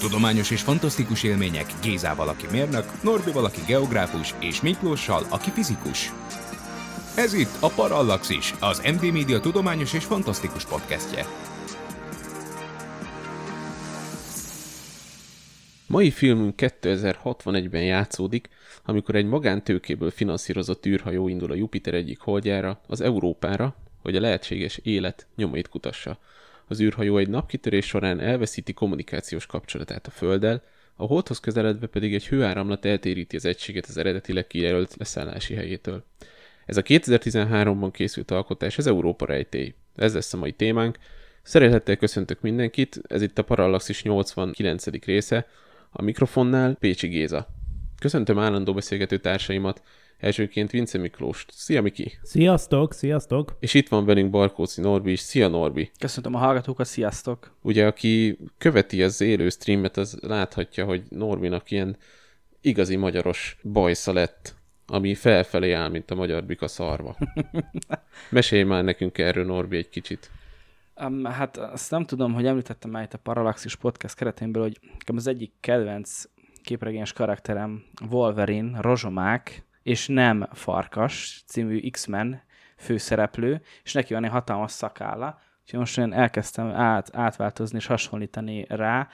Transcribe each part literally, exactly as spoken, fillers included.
Tudományos és fantasztikus élmények Gézával, aki mérnök, Norbival, aki geográfus, és Miklóssal, aki fizikus. Ez itt a Parallaxis, az em dé Média tudományos és fantasztikus podcastje. Mai filmünk kétezer-hatvanegyben játszódik, amikor egy magántőkéből finanszírozott űrhajó indul a Jupiter egyik holdjára, az Európára, hogy a lehetséges élet nyomait kutassa. Az űrhajó egy napkitörés során elveszíti kommunikációs kapcsolatát a Földdel, a Holdhoz közeledve pedig egy hőáramlat eltéríti az egységet az eredetileg kijelölt leszállási helyétől. Ez a kétezer-tizenháromban készült alkotás, ez Európa rejtély. Ez lesz a mai témánk. Szeretettel köszöntök mindenkit, ez itt a Parallaxis nyolcvankilencedik része, a mikrofonnál Pécsi Géza. Köszöntöm állandó beszélgető társaimat, elsőként Vince Miklóst. Szia, Miki! Sziasztok, sziasztok! És itt van velünk Barkóci Norbi is. Szia, Norbi! Köszöntöm a hallgatókat, sziasztok! Ugye, aki követi az élő streamet, az láthatja, hogy Norbinak ilyen igazi magyaros bajsza lett, ami felfelé áll, mint a magyar bika szarva. Mesélj már nekünk erről, Norbi, egy kicsit. Um, hát azt nem tudom, hogy említettem már itt a Parallaxis podcast keretéből, hogy az egyik kedvenc képregényes karakterem Wolverine, Rozsomák, és nem Farkas című X-Men főszereplő, és neki van egy hatalmas szakálla, úgyhogy most én elkezdtem át, átváltozni és hasonlítani rá.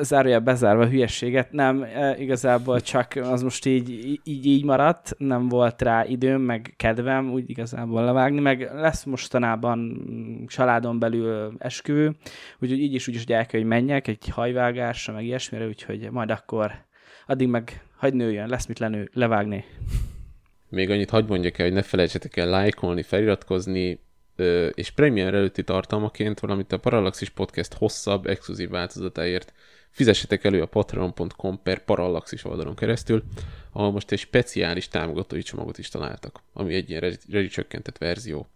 Zárójel bezárva a hülyességet, nem, igazából csak az most így, így így maradt, nem volt rá időm, meg kedvem úgy igazából levágni, meg lesz mostanában családon belül esküvő, úgyhogy így is úgy is gyerek, hogy menjek egy hajvágásra, meg ilyesmire, úgyhogy majd akkor addig meg hagyd nőjön, lesz mit lenő, levágni. Még annyit hagyd mondjak el, hogy ne felejtsetek el lájkolni, feliratkozni, és premier előtti tartalmaként, valamint a Parallaxis Podcast hosszabb, exkluzív változatáért fizessetek elő a patreon pont com per Parallaxis oldalon keresztül, ahol most egy speciális támogatói csomagot is találtak, ami egy ilyen rezsicsökkentett verzió.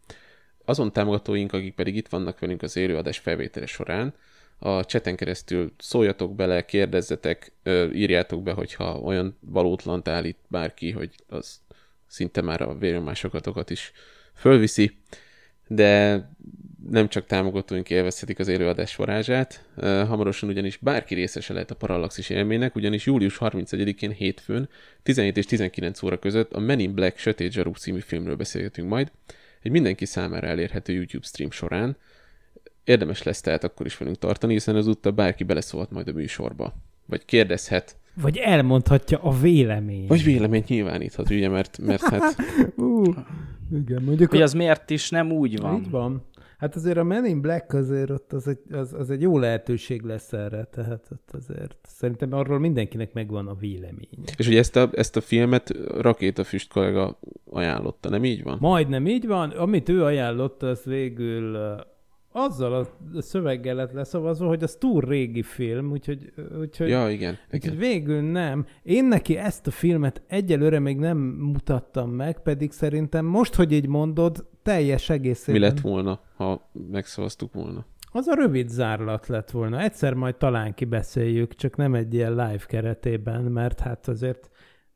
Azon támogatóink, akik pedig itt vannak velünk az élőadás felvétele során, a chaten keresztül szóljatok bele, kérdezzetek, írjátok be, hogyha olyan valótlant állít bárki, hogy az szinte már a vérőmásokatokat is fölviszi, de nem csak támogatóink élvezhetik az élőadás varázsát, hamarosan ugyanis bárki részese lehet a Parallaxis élménynek, ugyanis július harmincegyedikén hétfőn tizenhét és tizenkilenc óra között a Men in Black Sötét Zsaruk című filmről beszélgetünk majd, egy mindenki számára elérhető YouTube stream során. Érdemes lesz tehát akkor is velünk tartani, hiszen ezúttal bárki beleszólhat majd a műsorba, vagy kérdezhet, vagy elmondhatja a véleményt. Vagy véleményt nyilváníthat, ugye, mert, mert hát... uh, igen, mondjuk... Hogy az miért is nem úgy van. Így van. Hát azért a Men in Black azért ott az egy, az, az egy jó lehetőség lesz erre, tehát ott azért szerintem arról mindenkinek megvan a véleménye. És ugye ezt a, ezt a filmet Rakétafüst kollega ajánlotta, nem így van? Majdnem így van. Amit ő ajánlotta, az végül... azzal a szöveggel lett leszavazva, hogy az túl régi film, úgyhogy, úgyhogy, ja, igen, úgyhogy igen. Végül nem. Én neki ezt a filmet egyelőre még nem mutattam meg, pedig szerintem most, hogy így mondod, teljes egészében... Mi lett volna, ha megszavaztuk volna? Az a rövid zárlat lett volna. Egyszer majd talán kibeszéljük, csak nem egy ilyen live keretében, mert hát azért...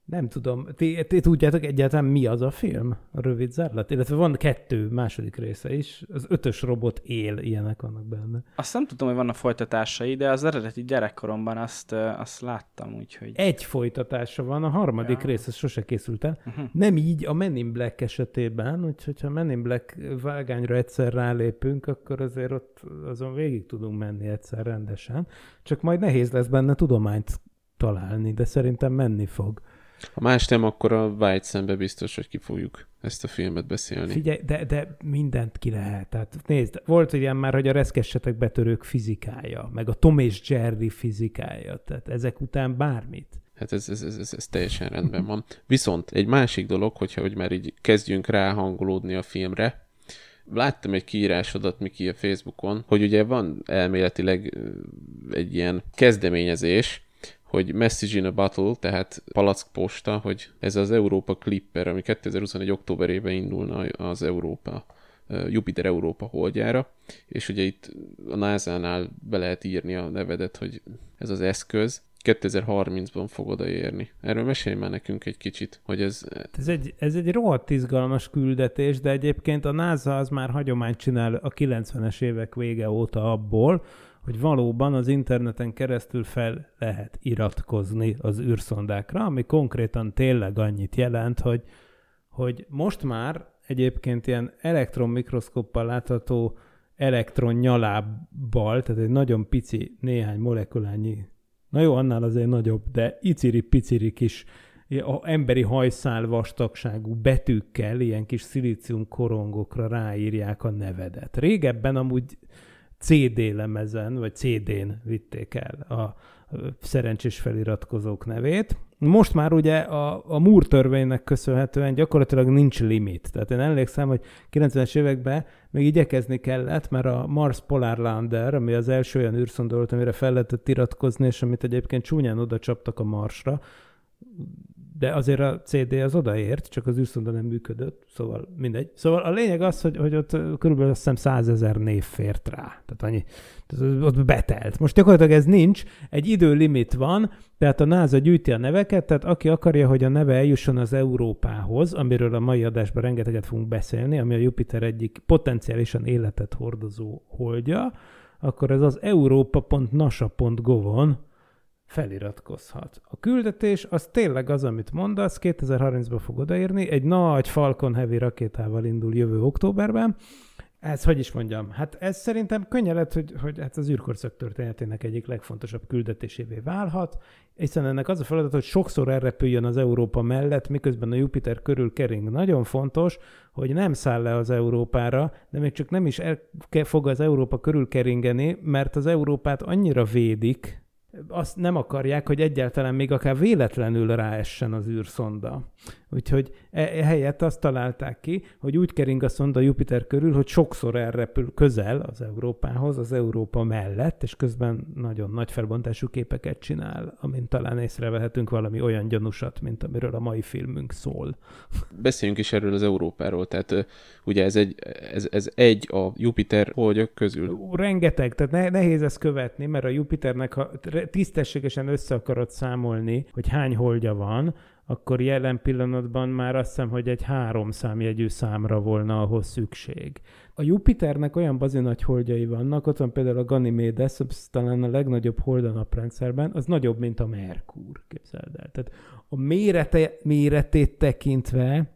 Nem tudom, ti, ti tudjátok egyáltalán mi az a film, a rövid zárlat? Illetve van kettő, második része is, az Ötös robot él, ilyenek vannak benne. Azt nem tudom, hogy vannak folytatásai, de az eredeti gyerekkoromban azt, azt láttam, úgyhogy... Egy folytatása van, a harmadik ja. rész, az sose készült el. Uh-huh. Nem így a Men in Black esetében, úgyhogy ha Men in Black vágányra egyszer rálépünk, akkor azért ott azon végig tudunk menni egyszer rendesen. Csak majd nehéz lesz benne tudományt találni, de szerintem menni fog. Ha más nem, akkor a Vágyszembe biztos, hogy ki fogjuk ezt a filmet beszélni. Figyelj, de, de mindent ki lehet. Tehát nézd, volt ilyen már, hogy a Reszkessetek betörők fizikája, meg a Tom és Jerry fizikája, tehát ezek után bármit. Hát ez, ez, ez, ez, ez teljesen rendben van. Viszont egy másik dolog, hogyha hogy már így kezdjünk ráhangolódni a filmre, Láttam egy kiírásodat, Miki, a Facebookon, hogy ugye van elméletileg egy ilyen kezdeményezés, hogy Message in a Bottle, tehát palackposta, hogy ez az Európa Clipper, ami kétezer-huszonegy. októberében indulna az Európa, Jupiter Európa holdjára, és ugye itt a násánál be lehet írni a nevedet, hogy ez az eszköz kétezer-harmincban fog odaérni. Erről mesélj már nekünk egy kicsit, hogy ez... Ez egy, ez egy rohadt izgalmas küldetés, de egyébként a NASA az már hagyományt csinál a kilencvenes évek vége óta abból, hogy valóban az interneten keresztül fel lehet iratkozni az űrszondákra, ami konkrétan tényleg annyit jelent, hogy, hogy most már egyébként ilyen elektronmikroszkóppal látható elektronnyalábbal, tehát egy nagyon pici, néhány molekulányi, na jó, annál azért nagyobb, de iciri-piciri kis emberi hajszál vastagságú betűkkel, ilyen kis szilícium korongokra ráírják a nevedet. Régebben amúgy cé dé lemezen, vagy cé dén vitték el a szerencsés feliratkozók nevét. Most már ugye a, a Moore törvénynek köszönhetően gyakorlatilag nincs limit. Tehát én emlékszem, hogy kilencvenes években még igyekezni kellett, mert a Mars Polar Lander, ami az első olyan űrszonda volt, amire fel lehetett iratkozni, és amit egyébként csúnyán oda csaptak a Marsra, de azért a cé dé az odaért, csak az űrszonda nem működött, szóval mindegy. Szóval a lényeg az, hogy, hogy ott körülbelül azt hiszem százezer név fért rá. Tehát annyi, tehát ott betelt. Most gyakorlatilag ez nincs, egy időlimit van, tehát a NASA gyűjti a neveket, tehát aki akarja, hogy a neve eljusson az Európához, amiről a mai adásban rengeteget fogunk beszélni, ami a Jupiter egyik potenciálisan életet hordozó holdja, akkor ez az európa pont nasa pont gov-on feliratkozhat. A küldetés az tényleg az, amit mondasz, kétezer-harmincban fog odaérni, egy nagy Falcon Heavy rakétával indul jövő októberben. Ez, hogy is mondjam, hát ez szerintem könnyen lett, hogy, hogy hát az űrkorszak történetének egyik legfontosabb küldetésévé válhat, hiszen ennek az a feladat, hogy sokszor elrepüljön az Európa mellett, miközben a Jupiter körül kering. Nagyon fontos, hogy nem száll le az Európára, de még csak nem is el fog az Európa körül keringeni, mert az Európát annyira védik, azt nem akarják, hogy egyáltalán még akár véletlenül ráessen az űrszonda. Úgyhogy ehelyett azt találták ki, hogy úgy kering a szonda Jupiter körül, hogy sokszor elrepül közel az Európához, az Európa mellett, és közben nagyon nagy felbontású képeket csinál, amint talán észrevehetünk valami olyan gyanúsat, mint amiről a mai filmünk szól. Beszéljünk is erről az Európáról, tehát ugye ez egy, ez, ez egy a Jupiter holdjak közül. Rengeteg, tehát nehéz ezt követni, mert a Jupiternek, ha tisztességesen össze akarod számolni, hogy hány holdja van, akkor jelen pillanatban már azt hiszem, hogy egy három számjegyű számra volna ahhoz szükség. A Jupiternek olyan bazi nagy holdjai vannak, ott van például a Ganymedes, talán a legnagyobb hold a naprendszerben, az nagyobb, mint a Merkur, képzeld el. Tehát a mérete, méretét tekintve,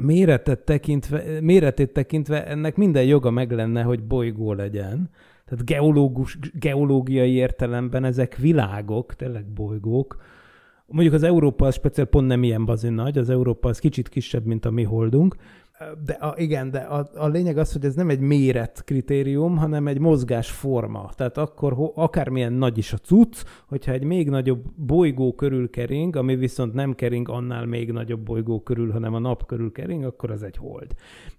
méretet tekintve, méretét tekintve ennek minden joga meg lenne, hogy bolygó legyen. Tehát geológus, geológiai értelemben ezek világok, tényleg bolygók. Mondjuk az Európa az speciál pont nem ilyen bazin nagy, az Európa az kicsit kisebb, mint a mi holdunk. De a, igen, de a, a lényeg az, hogy ez nem egy méret kritérium, hanem egy mozgásforma. Tehát akkor ho, akármilyen nagy is a cucc, hogyha egy még nagyobb bolygó körül kering, ami viszont nem kering annál még nagyobb bolygó körül, hanem a nap körül kering, akkor az egy hold.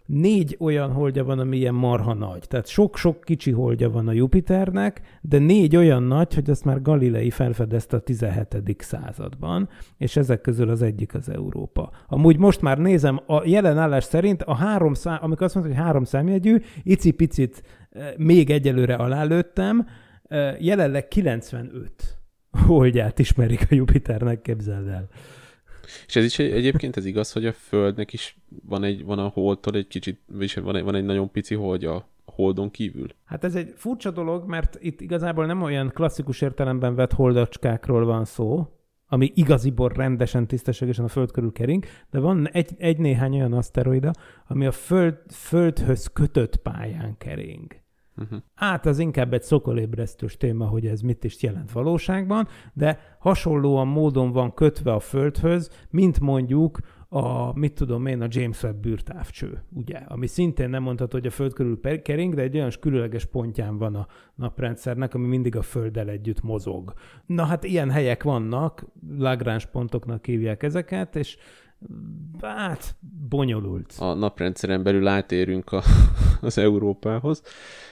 Négy olyan holdja van, ami ilyen marha nagy. Tehát sok-sok kicsi holdja van a Jupiternek, de négy olyan nagy, hogy azt már Galilei felfedezte a tizenhetedik században, és ezek közül az egyik az Európa. Amúgy most már nézem, a jelen állás szerint a három szám, amikor azt mondta, hogy három számjegyű, icipicit még egyelőre alálőttem, jelenleg kilencvenöt holdját ismerik a Jupiternek, képzeld el. És ez is egyébként ez igaz, hogy a Földnek is van, egy, van a holdtól egy kicsit, vagyis van egy, van egy nagyon pici holdja holdon kívül. Hát ez egy furcsa dolog, mert itt igazából nem olyan klasszikus értelemben vett holdacskákról van szó, ami igaziból rendesen, tisztességesen a Föld körül kering, de van egy, egy néhány olyan aszteroida, ami a föld, Földhöz kötött pályán kering. Uh-huh. Hát az inkább egy szokolébresztős téma, hogy ez mit is jelent valóságban, de hasonlóan módon van kötve a Földhöz, mint mondjuk a, mit tudom én, a James Webb űrtávcső, ugye, ami szintén nem mondható, hogy a Föld körül kering, de egy olyan különleges pontján van a naprendszernek, ami mindig a Földdel együtt mozog. Na hát ilyen helyek vannak, Lagrange pontoknak hívják ezeket, és hát bonyolult. A naprendszeren belül átérünk a, az Európához.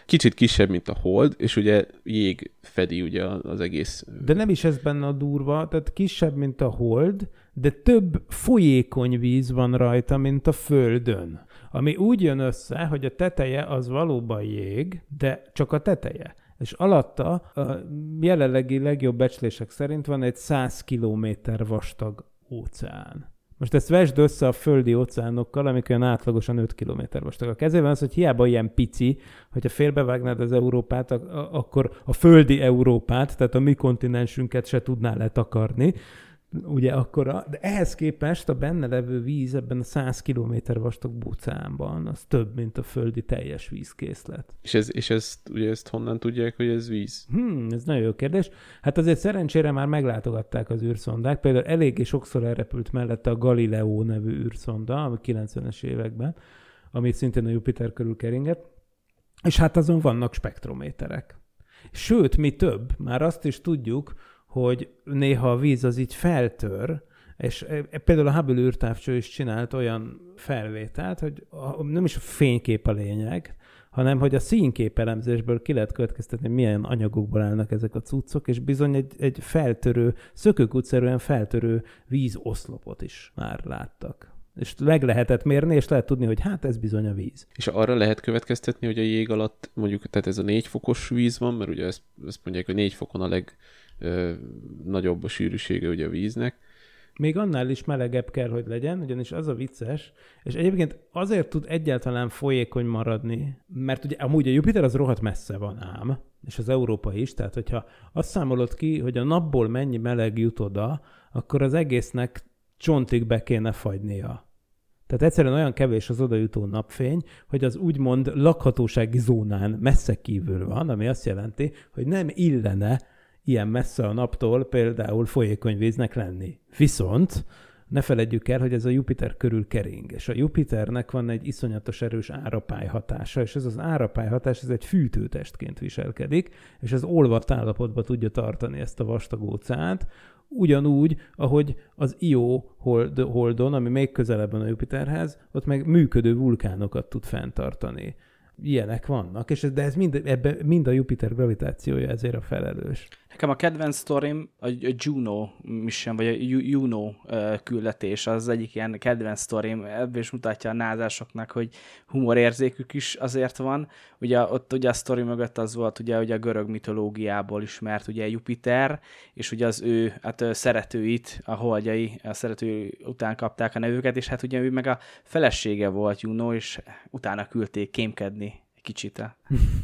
Kicsit kisebb, mint a Hold, és ugye jég fedi ugye az egész. De nem is ez benne a durva, tehát kisebb, mint a Hold, de több folyékony víz van rajta, mint a Földön. Ami úgy jön össze, hogy a teteje az valóban jég, de csak a teteje. És alatta a jelenlegi legjobb becslések szerint van egy száz kilométer vastag óceán. Most ezt vesd össze a földi óceánokkal, amik olyan átlagosan öt kilométer vastagak. Ezért van az, hogy hiába ilyen pici, hogyha félbevágnád az Európát, akkor a földi Európát, tehát a mi kontinensünket se tudná letakarni, ugye akkora, de ehhez képest a benne levő víz ebben a száz kilométer vastag óceánban, az több, mint a földi teljes vízkészlet. És, ez, és ezt, ugye ezt honnan tudják, hogy ez víz? Hmm, ez nagyon jó kérdés. Hát azért szerencsére már meglátogatták az űrszondák, például eléggé sokszor elrepült mellette a Galileo nevű űrszonda, ami kilencvenes években, amit szintén a Jupiter körül keringett, és hát azon vannak spektrométerek. Sőt, mi több, már azt is tudjuk, hogy néha a víz az így feltör, és például a Hubble űrtávcső is csinált olyan felvételt, hogy a, nem is a fénykép a lényeg, hanem hogy a színképelemzésből ki lehet következtetni, milyen anyagokból állnak ezek a cuccok, és bizony egy, egy feltörő, szökőkútszerűen feltörő vízoszlopot is már láttak. És meg lehetett mérni, és lehet tudni, hogy hát ez bizony a víz. És arra lehet következtetni, hogy a jég alatt mondjuk, tehát ez a négy fokos víz van, mert ugye ezt, ezt mondják, hogy négy fokon a leg Ö, nagyobb a sűrűsége ugye a víznek. Még annál is melegebb kell, hogy legyen, ugyanis az a vicces, és egyébként azért tud egyáltalán folyékony maradni, mert ugye amúgy a Jupiter az rohadt messze van ám, és az Európa is, tehát hogyha azt számolod ki, hogy a napból mennyi meleg jut oda, akkor az egésznek csontig be kéne fagynia. Tehát egyszerűen olyan kevés az odajutó napfény, hogy az úgymond lakhatósági zónán messze kívül van, ami azt jelenti, hogy nem illene ilyen messze a naptól például folyékony víznek lenni. Viszont ne feledjük el, hogy ez a Jupiter körül kering, és a Jupiternek van egy iszonyatos erős árapályhatása, és ez az árapályhatás ez egy fűtőtestként viselkedik, és ez olvadt állapotban tudja tartani ezt a vastag óceánt, ugyanúgy, ahogy az Io hold, holdon, ami még közelebb van a Jupiterhez, ott meg működő vulkánokat tud fenntartani. Ilyenek vannak, és ez, de ez mind, ebbe, mind a Jupiter gravitációja ezért a felelős. Nekem a kedvenc sztorim a Juno mission, vagy a Juno küldetés, az egyik ilyen kedvenc sztorim, ebből is mutatja a názásoknak, hogy humorérzékük is azért van. Ugye ott ugye a sztori mögött az volt, ugye, ugye a görög mitológiából ismert ugye Jupiter, és ugye az ő, hát, ő szeretőit, a holdjai, a szeretői után kapták a nevüket, és hát ugye ő meg a felesége volt Juno, és utána küldték kémkedni kicsit a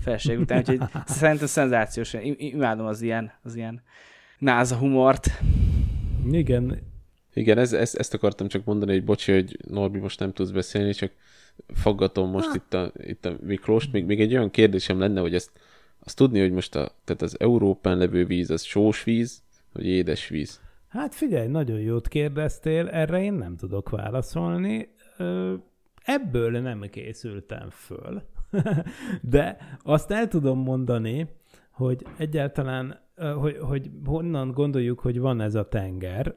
felség után, úgyhogy szerintem szenzációs. Imádom az ilyen, az ilyen náza humort. Igen. Igen, ez, ez, ezt akartam csak mondani, hogy bocsi, hogy Norbi most nem tudsz beszélni, csak faggatom most ah. itt, a, itt a Miklóst. Még, még egy olyan kérdésem lenne, hogy ezt azt tudni, hogy most a, tehát az Európán levő víz, az sós víz, vagy édes víz? Hát figyelj, nagyon jót kérdeztél, erre én nem tudok válaszolni. Ebből nem készültem föl. De azt el tudom mondani, hogy egyáltalán, hogy, hogy honnan gondoljuk, hogy van ez a tenger.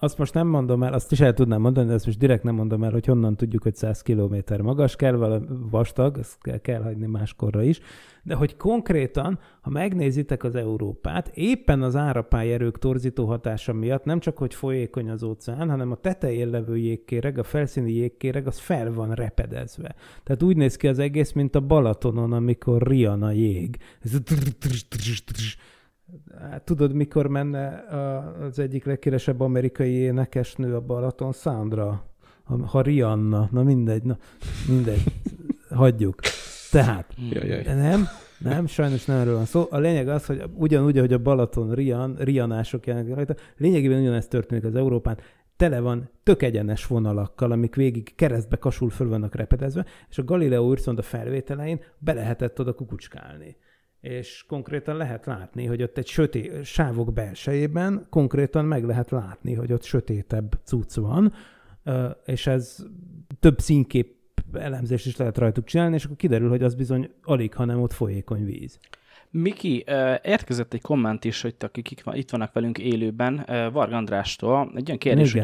Azt most nem mondom el, azt is el tudnám mondani, de azt most direkt nem mondom el, hogy honnan tudjuk, hogy száz kilométer magas kell, vastag, ezt kell, kell hagyni máskorra is. De hogy konkrétan, ha megnézitek az Európát, éppen az árapályerők torzító hatása miatt nem csak, hogy folyékony az óceán, hanem a tetején levő jégkéreg, a felszíni jégkéreg, az fel van repedezve. Tehát úgy néz ki az egész, mint a Balatonon, amikor rian a jég. Ez tudod, mikor menne az egyik legkeresebb amerikai énekesnő a Balaton, Sandra? Ha Rihanna, na mindegy, na mindegy, hagyjuk. Tehát, jaj, jaj. nem, nem, sajnos nem erről van szó. A lényeg az, hogy ugyanúgy, ahogy a Balaton Rian, rianások jelennek rajta, lényegében ugyanezt történik az Európán, tele van tök egyenes vonalakkal, amik végig keresztbe kasul föl vannak repedezve, és a Galileo űrszonda felvételein be lehetett oda kukucskálni. És konkrétan lehet látni, hogy ott egy sötét sávok belsejében konkrétan meg lehet látni, hogy ott sötétebb cucc van, és ez több színkép elemzést is lehet rajtuk csinálni, és akkor kiderül, hogy az bizony alig, hanem ott folyékony víz. Miki, érkezett egy komment is, hogy akik itt vannak velünk élőben, Varga Andrástól, egy olyan kérdés,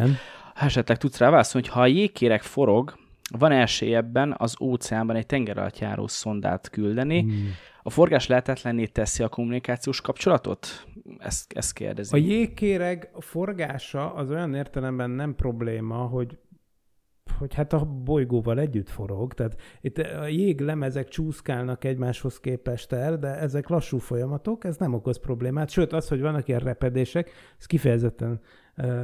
Ha esetleg tudsz rá válaszolni, hogy ha a jégkéreg forog, van esély ebben az óceánban egy tengeralattjáró szondát küldeni. Hmm. A forgás lehetetlenné teszi a kommunikációs kapcsolatot? Ezt, ezt kérdezi. A jégkéreg forgása az olyan értelemben nem probléma, hogy hogy hát a bolygóval együtt forog, tehát itt a jéglemezek csúszkálnak egymáshoz képest el, de ezek lassú folyamatok, ez nem okoz problémát, sőt az, hogy vannak ilyen repedések, ez kifejezetten uh,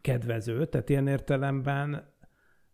kedvező, tehát ilyen értelemben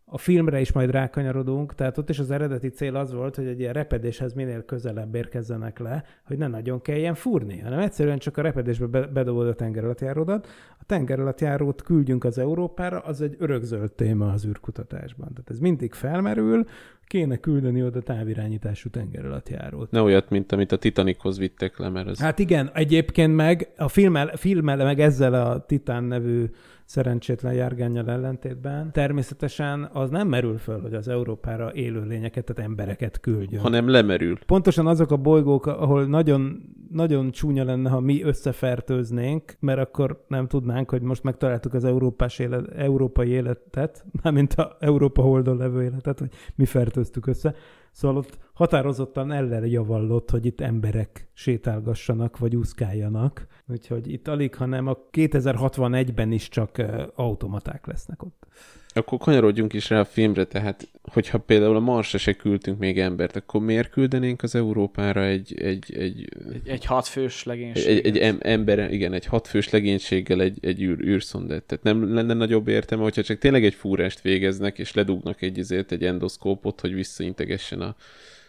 a filmre is majd rákanyarodunk, tehát ott is az eredeti cél az volt, hogy egy ilyen repedéshez minél közelebb érkezzenek le, hogy ne nagyon kelljen fúrni, hanem egyszerűen csak a repedésbe bedobod a tengeralattjáródat. A tengeralattjárót küldjünk az Európára, az egy örökzöld téma az űrkutatásban. Tehát ez mindig felmerül, kéne küldeni oda távirányítású tengeralattjárót. Ne olyat, mint amit a Titanichoz vittek le, mert ez... Hát igen, egyébként meg a filmmel, filmmel meg ezzel a Titan nevű szerencsétlen járgánnyal ellentétben természetesen az nem merül föl, hogy az Európára élő lényeket, tehát embereket küldjön. Hanem lemerül. Pontosan azok a bolygók, ahol nagyon, nagyon csúnya lenne, ha mi összefertőznénk, mert akkor nem tudnánk, hogy most megtaláltuk az európás élet, európai életet, mármint a Európa holdon levő életet, hogy mi fertőztük össze. Szóval ott határozottan ellenjavallott, hogy itt emberek sétálgassanak, vagy úszkáljanak. Úgyhogy itt alig, hanem a kétezer-hatvanegyben is csak automaták lesznek ott. Akkor kanyarodjunk is rá a filmre, tehát hogyha például a Marsra se küldtünk még embert, akkor miért küldenénk az Európára egy... Egy, egy, egy, egy hatfős legénységgel. Egy, egy ember, igen, egy hatfős legénységgel egy, egy űr, űrszondát. Tehát nem lenne nagyobb értelme, hogyha csak tényleg egy fúrást végeznek, és ledugnak egy ezért egy endoszkópot, hogy visszaintegessen a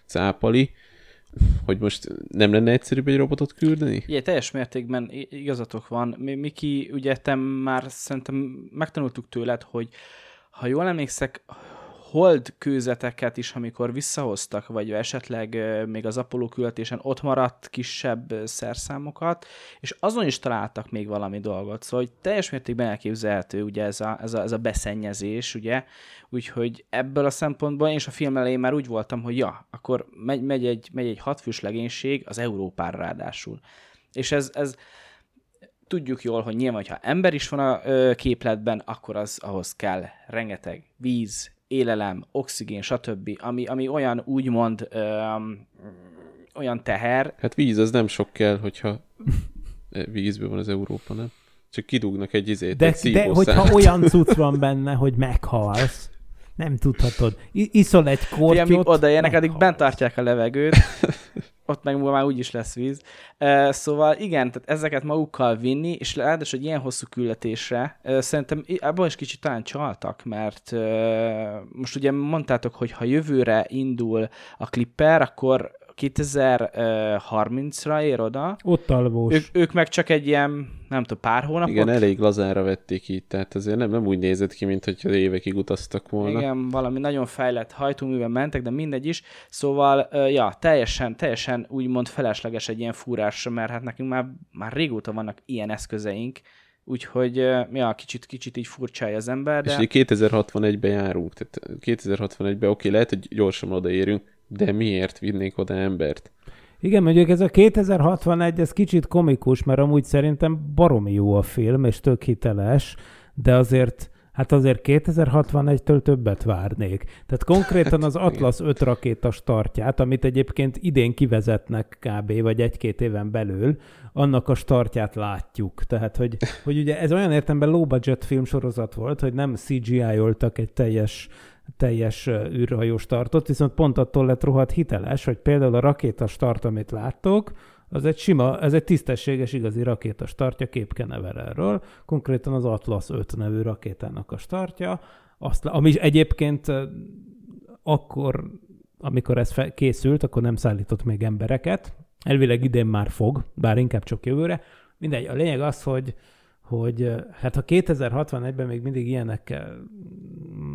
cápali, hogy most nem lenne egyszerűbb egy robotot küldeni? Igen, teljes mértékben igazatok van. Miki, ugye te már szerintem megtanultuk tőled, hogy ha jól emlékszek, hold kőzeteket is, amikor visszahoztak, vagy esetleg még az Apollo küldetésen ott maradt kisebb szerszámokat, és azon is találtak még valami dolgot. Szóval hogy teljes mértékben elképzelhető ugye ez a, ez a, ez a beszennyezés, ugye? Úgyhogy ebből a szempontból én is a film elején már úgy voltam, hogy ja, akkor megy, megy, egy, megy egy hatfős legénység az Európára ráadásul. És ez... ez tudjuk jól, hogy nyilván, ha ember is van a ö, képletben, akkor az ahhoz kell rengeteg víz, élelem, oxigén, stb., ami, ami olyan úgymond ö, olyan teher. Hát víz, az nem sok kell, hogyha vízből van az Európa, nem? Csak kidugnak egy izét, de, egy szívószállat. De hogyha olyan cucc van benne, hogy meghalsz, nem tudhatod. I- iszol egy kortyot, amíg odaérnek, addig bent tartják a levegőt. Ott meg már úgyis lesz víz. Uh, szóval igen, tehát ezeket magukkal vinni, és ráadásul, hogy ilyen hosszú küldetésre, uh, szerintem abban is kicsit talán csaltak, mert uh, most ugye mondtátok, hogy ha jövőre indul a Clipper, akkor kétezer-harmincra ér oda. Ott alvós. Ők, ők meg csak egy ilyen, nem tudom, pár hónapot. Igen, elég lazára vették így, tehát azért nem, nem úgy nézett ki, mint hogyha évekig utaztak volna. Igen, valami nagyon fejlett hajtóműben mentek, de mindegy is. Szóval, ja, teljesen, teljesen úgymond felesleges egy ilyen fúrásra, mert hát nekünk már, már régóta vannak ilyen eszközeink, úgyhogy ja, kicsit, kicsit így furcsálja az ember. De... És kétezer-hatvanegyben járunk, tehát kétezer-hatvanegyben oké, lehet, hogy gyorsan odaérünk, de miért vinnék oda embert? Igen, mondjuk ez a kétezer-hatvanegy, ez kicsit komikus, mert amúgy szerintem baromi jó a film, és tök hiteles, de azért, hát azért kétezer-hatvanegytől többet várnék. Tehát konkrétan az Atlasz öt rakéta startját, amit egyébként idén kivezetnek kb. Vagy egy-két éven belül, annak a startját látjuk. Tehát, hogy, hogy ugye ez olyan értelemben low-budget filmsorozat volt, hogy nem cé gé í-oltak egy teljes teljes űrhajós startot, viszont pont attól lett rohadt hiteles, hogy például a rakétastart, amit láttok, az egy sima, ez egy tisztességes igazi rakétastartja Cape Canaveralről, konkrétan az Atlasz öt nevű rakétának a startja, azt, ami egyébként akkor, amikor ez fe, készült, akkor nem szállított még embereket, elvileg idén már fog, bár inkább csak jövőre. Mindegy, a lényeg az, hogy hogy hát ha kétezer-hatvanegyben még mindig ilyenekkel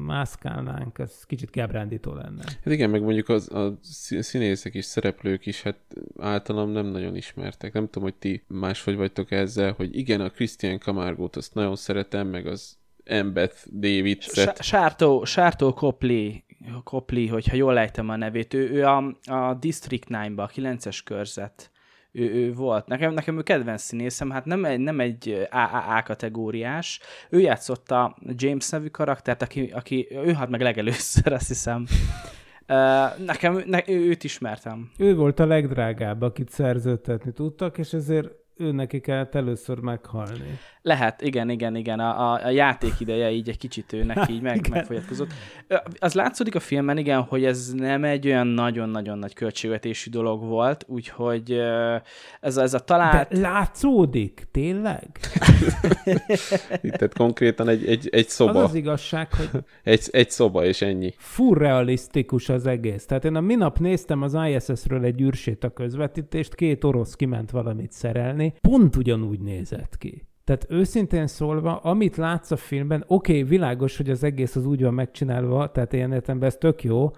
mászkálnánk, ez kicsit gábrándító lenne. Hát igen, meg mondjuk az, a színészek is, szereplők is, hát általam nem nagyon ismertek. Nem tudom, hogy ti máshogy vagytok ezzel, hogy igen, a Christian Camargo-t azt nagyon szeretem, meg az Embeth Davidset. Sártó, Sártó Copley, Copley, hogyha jól lejtem a nevét, ő, ő a, a District kilenc-be, a kilences körzet ő, ő volt. Nekem, nekem ő kedvenc színészem, hát nem egy, nem egy á á á kategóriás. Ő játszotta James nevű karaktert, aki, aki ő hát meg legelőször, azt hiszem. Nekem ne, őt ismertem. Ő volt a legdrágább, akit szerződtetni tudtak, és ezért ő neki kellett először meghalni. Lehet, igen, igen, igen. A, a játék ideje így egy kicsit ő neki így meg, megfogyatkozott. Az látszódik a filmben, igen, hogy ez nem egy olyan nagyon-nagyon nagy költségvetésű dolog volt, úgyhogy ez, ez a talált... De látszódik, tényleg? Itt tehát konkrétan egy, egy, egy szoba. Az az igazság, hogy... egy, egy szoba és ennyi. Full realisztikus az egész. Tehát én a minap néztem az i es es-ről egy űrséta közvetítést, két orosz kiment valamit szerelni, pont ugyanúgy nézett ki. Tehát őszintén szólva, amit látsz a filmben, oké, okay, világos, hogy az egész az úgy van megcsinálva, tehát ilyen értelemben ez tök jó,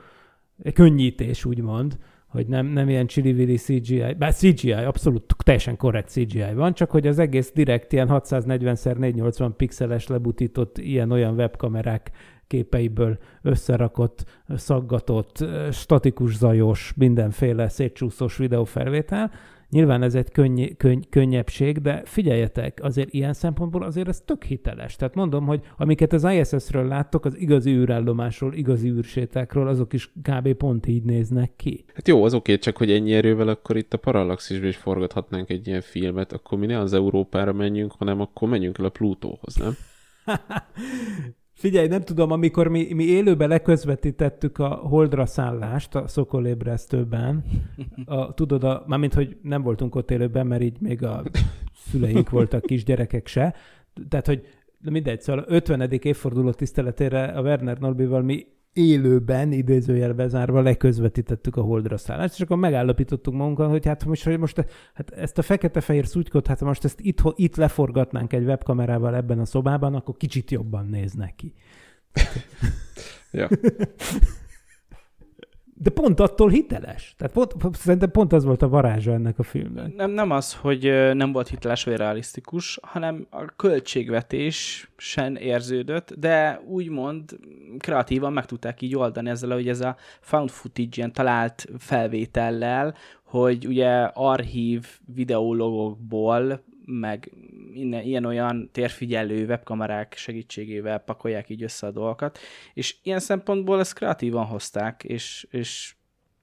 könnyítés úgymond, hogy nem, nem ilyen csili-vili cé gé í, bár cé gé í, abszolút teljesen korrekt cé gé í van, csak hogy az egész direkt ilyen hatszáznegyven szer négyszáznyolcvan pixeles lebutított ilyen-olyan webkamerák képeiből összerakott, szaggatott, statikus zajos, mindenféle szétcsúszós videófelvétel. Nyilván ez egy könny- könny- könnyebbség, de figyeljetek, azért ilyen szempontból azért ez tök hiteles. Tehát mondom, hogy amiket az i es es-ről láttok, az igazi űrállomásról, igazi űrsétákról, azok is kb. Pont így néznek ki. Hát jó, az oké, csak hogy ennyi erővel akkor itt a Parallaxisban is forgathatnánk egy ilyen filmet, akkor mi ne az Európára menjünk, hanem akkor menjünk el a Plutóhoz, nem? Figyelj, nem tudom, amikor mi, mi élőben leközvetítettük a Holdra szállást a Szokol ébresztőben, a, tudod, a, mármint, hogy nem voltunk ott élőben, mert így még a szüleink voltak, kisgyerekek se, tehát, hogy mindegy, szóval ötvenedik évforduló tiszteletére a Werner Norbival mi élőben, idézőjelbe zárva leközvetítettük a Holdra szállást, és akkor megállapítottuk magunkat, hogy hát most, hogy most hát ezt a fekete-fehér szutykot, hát most ezt itt, itt leforgatnánk egy webkamerával ebben a szobában, akkor kicsit jobban néz neki. Ja. De pont attól hiteles. Tehát pont, szerintem pont az volt a varázsa ennek a filmben. Nem, nem az, hogy nem volt hiteles vagy realisztikus, hanem a költségvetés sem érződött, de úgymond kreatívan meg tudták így oldani ezzel, hogy ez a found footage, ilyen talált felvétellel, hogy ugye archív videólogokból meg innen, ilyen-olyan térfigyelő webkamerák segítségével pakolják így össze a dolgokat, és ilyen szempontból ezt kreatívan hozták, és, és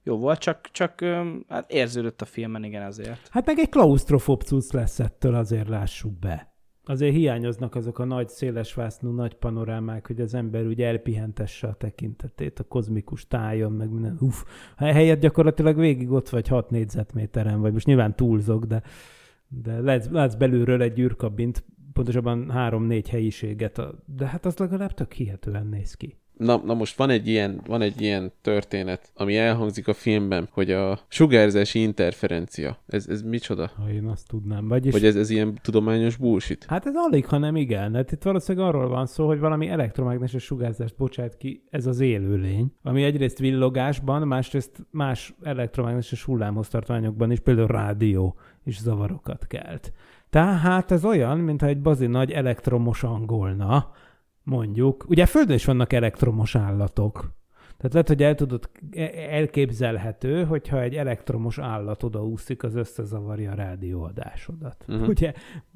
jó volt, csak, csak hát érződött a filmen, igen, azért. Hát meg egy klausztrofób cucc lesz ettől, azért lássuk be. Azért hiányoznak azok a nagy szélesvásznú nagy panorámák, hogy az ember úgy elpihentesse a tekintetét, a kozmikus tájon, meg minden, uff, helyett gyakorlatilag végig ott vagy hat négyzetméteren, vagy most nyilván túlzok, de de látsz, látsz belülről egy űrkabint, pontosabban három-négy helyiséget, de hát az legalább tök hihetően néz ki. Na, na most van egy, ilyen, van egy ilyen történet, ami elhangzik a filmben, hogy a sugárzási interferencia, ez, ez micsoda? Ha én azt tudnám. Vagyis... Vagy ez, ez ilyen tudományos bullshit? Hát ez alig, ha nem igen. Hát itt valószínűleg arról van szó, hogy valami elektromágneses sugárzást bocsát ki, ez az élőlény, ami egyrészt villogásban, másrészt más elektromágneses hullámhoztartványokban is, például rádió is zavarokat kelt. Tehát ez olyan, mintha egy bazi nagy elektromos angolna, mondjuk. Ugye Földön is vannak elektromos állatok. Tehát lehet, hogy el tudod, elképzelhető, hogyha egy elektromos állat odaúszik, az összezavarja a rádióadásodat. Uh-huh. Ugye?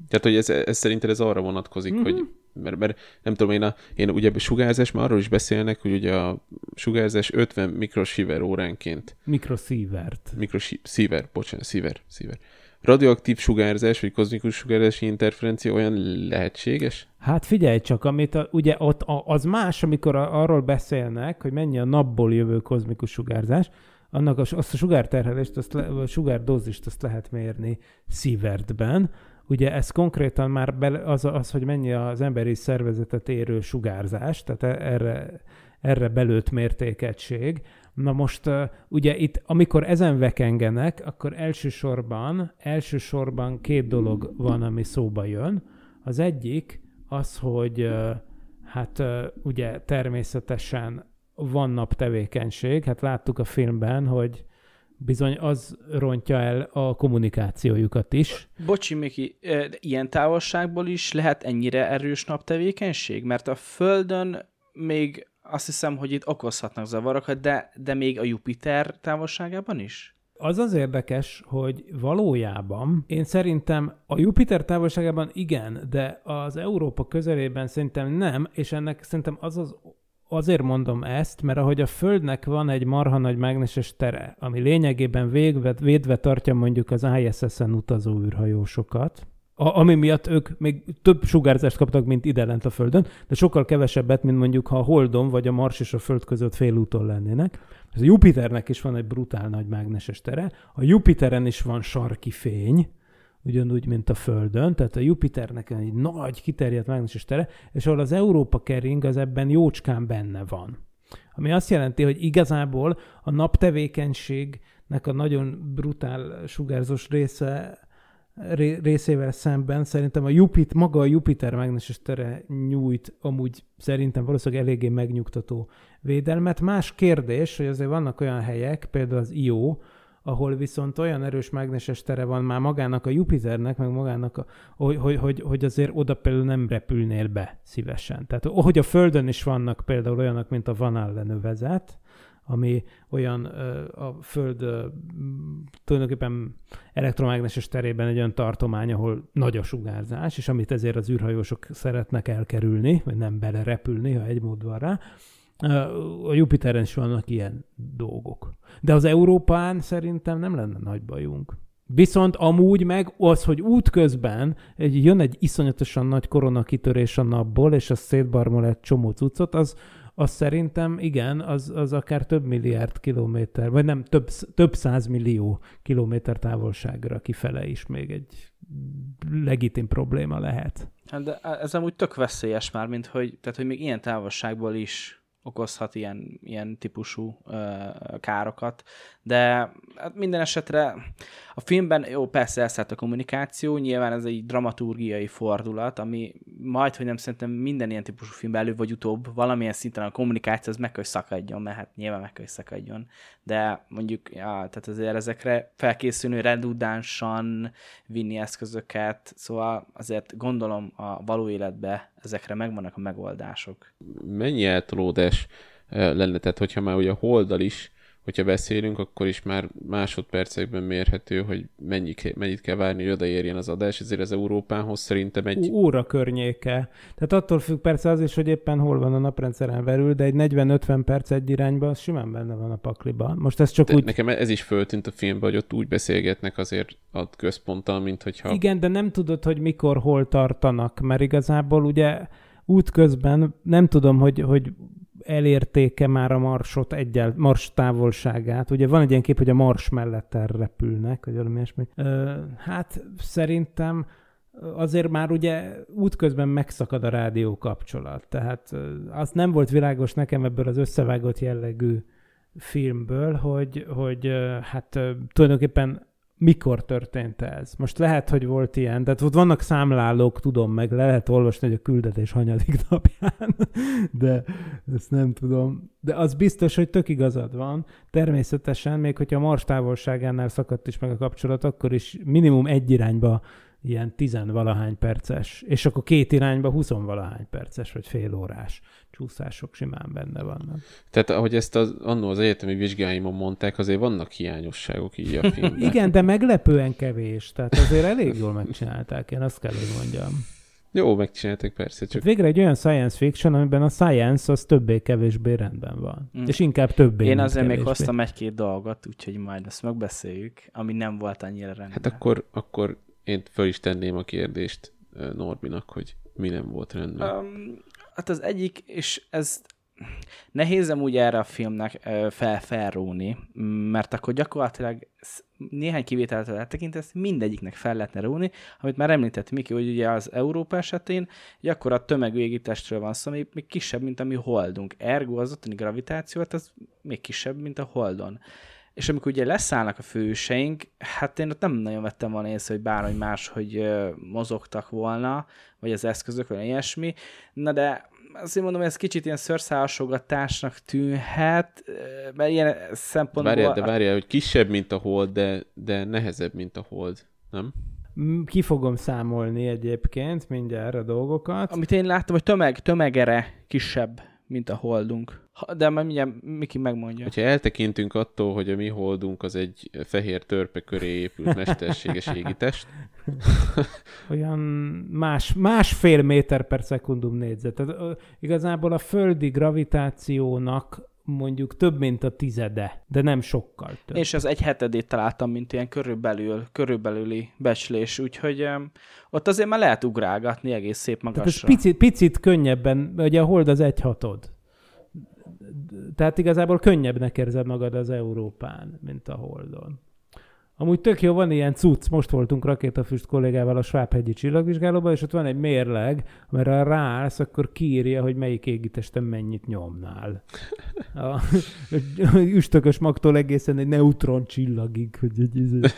Tehát, hogy ez, ez szerinted ez arra vonatkozik, uh-huh. hogy mert, mert nem tudom, én, a, én ugye a sugárzás, már arról is beszélnek, hogy ugye a sugárzás ötven mikrosíver óránként. Mikroszívert. Mikroszíver, bocsánat, szíver, szíver. Radioaktív sugárzás, vagy kozmikus sugárzási interferencia olyan lehetséges? Hát figyelj csak, amit a, ugye ott a, az más, amikor a, arról beszélnek, hogy mennyi a napból jövő kozmikus sugárzás, annak a, azt a sugárterhelést, azt le, a sugárdózist azt lehet mérni szívertben. Ugye ez konkrétan már bele, az, az, hogy mennyi az emberi szervezetet érő sugárzás, tehát erre, erre belőtt mértékegység. Na most uh, ugye itt, amikor ezen vekengenek, akkor elsősorban, elsősorban két dolog van, ami szóba jön. Az egyik az, hogy uh, hát uh, ugye természetesen van naptevékenység. Hát láttuk a filmben, hogy bizony az rontja el a kommunikációjukat is. Bocsi, Miki, ilyen távolságból is lehet ennyire erős naptevékenység? Mert a Földön még... Azt hiszem, hogy itt okozhatnak zavarokat, de, de még a Jupiter távolságában is? Az az érdekes, hogy valójában én szerintem a Jupiter távolságában igen, de az Európa közelében szerintem nem, és ennek szerintem az az azért mondom ezt, mert ahogy a Földnek van egy marha nagy mágneses tere, ami lényegében végve, védve tartja mondjuk az I S S-en utazó űrhajósokat, a, ami miatt ők még több sugárzást kaptak, mint ide lent a Földön, de sokkal kevesebbet, mint mondjuk, ha a Holdon vagy a Mars és a Föld között félúton lennének. A Jupiternek is van egy brutál nagy mágneses tere, a Jupiteren is van sarki fény, ugyanúgy, mint a Földön, tehát a Jupiternek egy nagy, kiterjedt mágneses tere, és ahol az Európa kering, az ebben jócskán benne van. Ami azt jelenti, hogy igazából a naptevékenységnek a nagyon brutál sugárzós része, ré, részével szemben szerintem a Jupit, maga a Jupiter mágneses tere nyújt amúgy szerintem valószínűleg eléggé megnyugtató védelmet. Más kérdés, hogy azért vannak olyan helyek, például az Io, ahol viszont olyan erős mágneses tere van már magának a Jupiternek, meg magának, a, hogy, hogy, hogy azért oda például nem repülnél be szívesen. Tehát ahogy a Földön is vannak például olyanok, mint a Van Allen övezet, ami olyan a Föld tulajdonképpen elektromágneses terében egy olyan tartomány, ahol nagy a sugárzás, és amit ezért az űrhajósok szeretnek elkerülni, vagy nem belerepülni, ha egy mód van rá. A Jupiteren is vannak ilyen dolgok. De az Európán szerintem nem lenne nagy bajunk. Viszont amúgy meg az, hogy útközben egy, jön egy iszonyatosan nagy koronakitörés a napból, és az szétbarmol egy csomó cuccot, az, az szerintem igen, az, az akár több milliárd kilométer, vagy nem, több, több százmillió kilométer távolságra kifele is még egy legitim probléma lehet. Hát de ez amúgy tök veszélyes már, mint hogy, tehát, hogy még ilyen távolságból is okozhat ilyen, ilyen típusú ö, károkat, de hát minden esetre a filmben, jó, persze elszállt a kommunikáció, nyilván ez egy dramaturgiai fordulat, ami majd, hogy nem szerintem minden ilyen típusú filmben elő vagy utóbb valamilyen szinten a kommunikáció, az meg kell, hogy szakadjon, mert hát nyilván meg kell, hogy szakadjon, de mondjuk, ja, tehát azért ezekre felkészülni, redundánsan vinni eszközöket, szóval azért gondolom a való életbe ezekre megvannak a megoldások. Mennyi eltolódás lenne, tehát hogyha már ugye a Holddal is, hogyha beszélünk, akkor is már másodpercekben mérhető, hogy mennyi, mennyit kell várni, hogy odaérjen az adás, ezért az Európához szerintem egy... Óra környéke. Tehát attól függ persze az is, hogy éppen hol van a naprendszeren belül, de egy negyven-ötven perc egy irányba, az simán benne van a pakliban. Most ez csak de úgy... Nekem ez is föltűnt a filmben, hogy ott úgy beszélgetnek azért a központtal, mint hogyha... Igen, de nem tudod, hogy mikor, hol tartanak, mert igazából ugye útközben nem tudom, hogy... hogy elérték-e már a Marsot egyel, Mars távolságát. Ugye van egy ilyen kép, hogy a Mars mellett elrepülnek, vagy valami ilyesmi. Ö, hát szerintem azért már ugye útközben megszakad a rádió kapcsolat. Tehát az nem volt világos nekem ebből az összevágott jellegű filmből, hogy, hogy hát tulajdonképpen mikor történt ez? Most lehet, hogy volt ilyen, tehát ott vannak számlálók, tudom meg, le lehet olvasni, hogy a küldetés hanyadik napján, de ezt nem tudom. De az biztos, hogy tök igazad van. Természetesen, még hogyha a Mars távolságánál szakadt is meg a kapcsolat, akkor is minimum egy irányba ilyen tizenvalahány perces, és akkor két irányba huszonvalahány perces, vagy fél órás csúszások simán benne vannak. Tehát ahogy ezt az, annó az egyetemi vizsgáimon mondták, azért vannak hiányosságok így a filmben. Igen, de meglepően kevés, tehát azért elég jól megcsinálták, én azt kell, hogy mondjam. Jó, megcsinálták persze. Csak... Végre egy olyan science fiction, amiben a science az többé-kevésbé rendben van. Mm. És inkább többé. Én azért kevésbé. Még hoztam egy-két dolgot, úgyhogy majd ezt megbeszéljük, ami nem volt annyira rendben. Hát akkor, akkor én föl is tenném a kérdést Norbinak, hogy mi nem volt rendben. Um, hát az egyik, és ez nehéz amúgy erre a filmnek fel, felróni, mert akkor gyakorlatilag néhány kivételt eltekintve ezt mindegyiknek fel lehetne róni, amit már említett Miki, hogy ugye az Európa esetén akkor a tömegégitestről van szó, ami még kisebb, mint a mi Holdunk. Ergo az ottani gravitáció, hát az még kisebb, mint a Holdon. És amikor ugye leszállnak a főhőseink, hát én ott nem nagyon vettem volna észre, hogy bárhogy máshogy mozogtak volna, vagy az eszközök, vagy ilyesmi. Na de azért mondom, hogy ez kicsit ilyen szőrszálasogatásnak tűnhet, mert ilyen szempontból... Várjál, de várjál, hogy kisebb, mint a Hold, de, de nehezebb, mint a Hold, nem? Ki fogom számolni egyébként mindjárt a dolgokat. Amit én láttam, hogy tömeg, tömegere kisebb, mint a Holdunk. De már mindjárt Miki megmondja. Hogyha eltekintünk attól, hogy a mi holdunk az egy fehér törpe köré épült mesterséges égitest. Olyan más, másfél méter per szekundum négyzet. Tehát, igazából a földi gravitációnak mondjuk több, mint a tizede, de nem sokkal több. És az egy hetedét találtam, mint ilyen körülbelül, körülbelüli becslés, úgyhogy öm, ott azért már lehet ugrálgatni egész szép magasra. Tehát ez picit, picit könnyebben, ugye a hold az egy hatod. Tehát igazából könnyebbnek érzed magad az Európán, mint a Holdon. Amúgy tök jó, van ilyen cucc, most voltunk rakétafüst kollégával a Svábhegyi csillagvizsgálóban, és ott van egy mérleg, mert ha ráállsz, akkor kiírja, hogy melyik égitesten mennyit nyomnál. A üstökös magtól egészen egy neutron csillagig.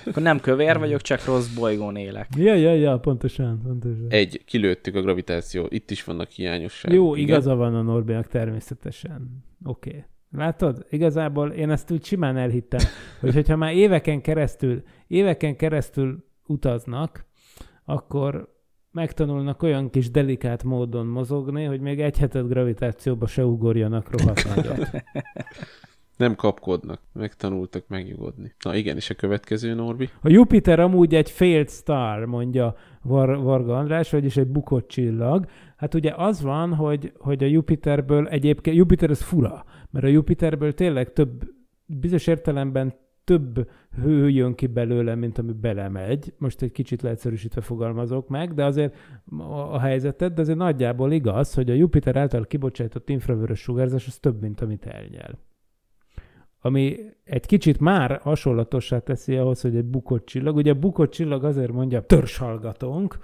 Akkor nem kövér vagyok, csak rossz bolygón élek. Ja, ja, ja, pontosan. pontosan. Egy, kilőttük a gravitáció, itt is vannak hiányosság. Jó, igen? Igaza van a Norbinak természetesen. Oké. Okay. Látod? Igazából én ezt úgy simán elhittem, hogy hogyha már éveken keresztül, éveken keresztül utaznak, akkor megtanulnak olyan kis delikát módon mozogni, hogy még egy hetet gravitációba se ugorjanak rohadt nagyot. Nem kapkodnak, megtanultak megnyugodni. Na igen, és a következő, Norbi? A Jupiter amúgy egy failed star, mondja Var- Varga András, vagyis egy bukott csillag. Hát ugye az van, hogy, hogy a Jupiterből egyébként, Jupiter az fura, mert a Jupiterből tényleg több, bizonyos értelemben több hő jön ki belőle, mint ami belemegy. Most egy kicsit leegyszerűsítve fogalmazok meg, de azért a helyzeted, de azért nagyjából igaz, hogy a Jupiter által kibocsátott infravörös sugárzás az több, mint amit elnyel. Ami egy kicsit már hasonlatossá teszi ahhoz, hogy egy bukott csillag. Ugye a bukott csillag azért mondja törzshallgatónk,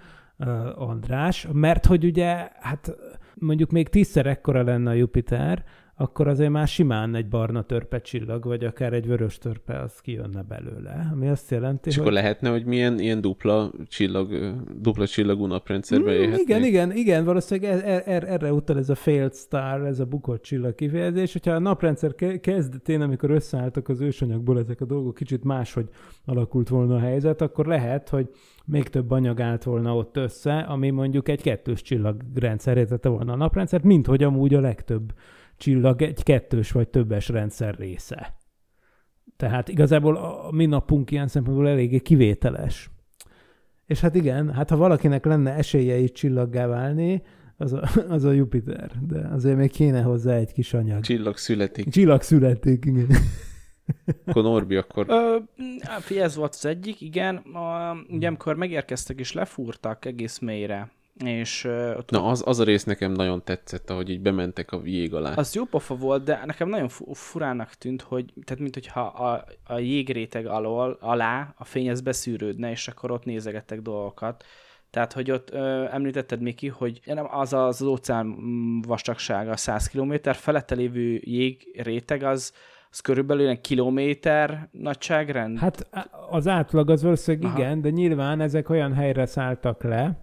András, mert hogy ugye, hát mondjuk még tízszer ekkora lenne a Jupiter, akkor azért már simán egy barna törpe csillag, vagy akár egy vörös törpe, az kijönne belőle, ami azt jelenti, és hogy... akkor lehetne, hogy milyen ilyen dupla csillag, dupla csillagú naprendszerbe mm, élhetnék. Igen, igen, igen, valószínűleg er, er, erre utal ez a failed star, ez a bukott csillag kifejezés, hogyha a naprendszer kezdetén, amikor összeálltak az ősanyagból ezek a dolgok, kicsit máshogy alakult volna a helyzet, akkor lehet, hogy még több anyag állt volna ott össze, ami mondjuk egy kettős csillagrendszerre tette volna a naprendszert, mint hogy amúgy a legtöbb csillag egy kettős vagy többes rendszer része. Tehát igazából a mi napunk ilyen szempontból eléggé kivételes. És hát igen, hát ha valakinek lenne esélye így csillaggá válni, az a, az a Jupiter, de azért még kéne hozzá egy kis anyag. Csillag születik. Csillag születik, igen. Akkor Norbi, akkor... Ö, ez volt az egyik, igen. A, ugye amikor megérkeztek és lefúrtak egész mélyre, és, uh, ott na, az, az a rész nekem nagyon tetszett, ahogy így bementek a jég alá. Az jó pofa volt, de nekem nagyon furának tűnt, hogy, tehát mint hogyha a, a jégréteg alól, alá a fény ez beszűrődne, és akkor ott nézegettek dolgokat. Tehát, hogy ott ö, említetted, Miki, hogy az az óceán vastagsága száz kilométer, felette lévő jégréteg az az körülbelül egy kilométer nagyságrend? Hát az átlag az valószínűleg aha. Igen, de nyilván ezek olyan helyre szálltak le,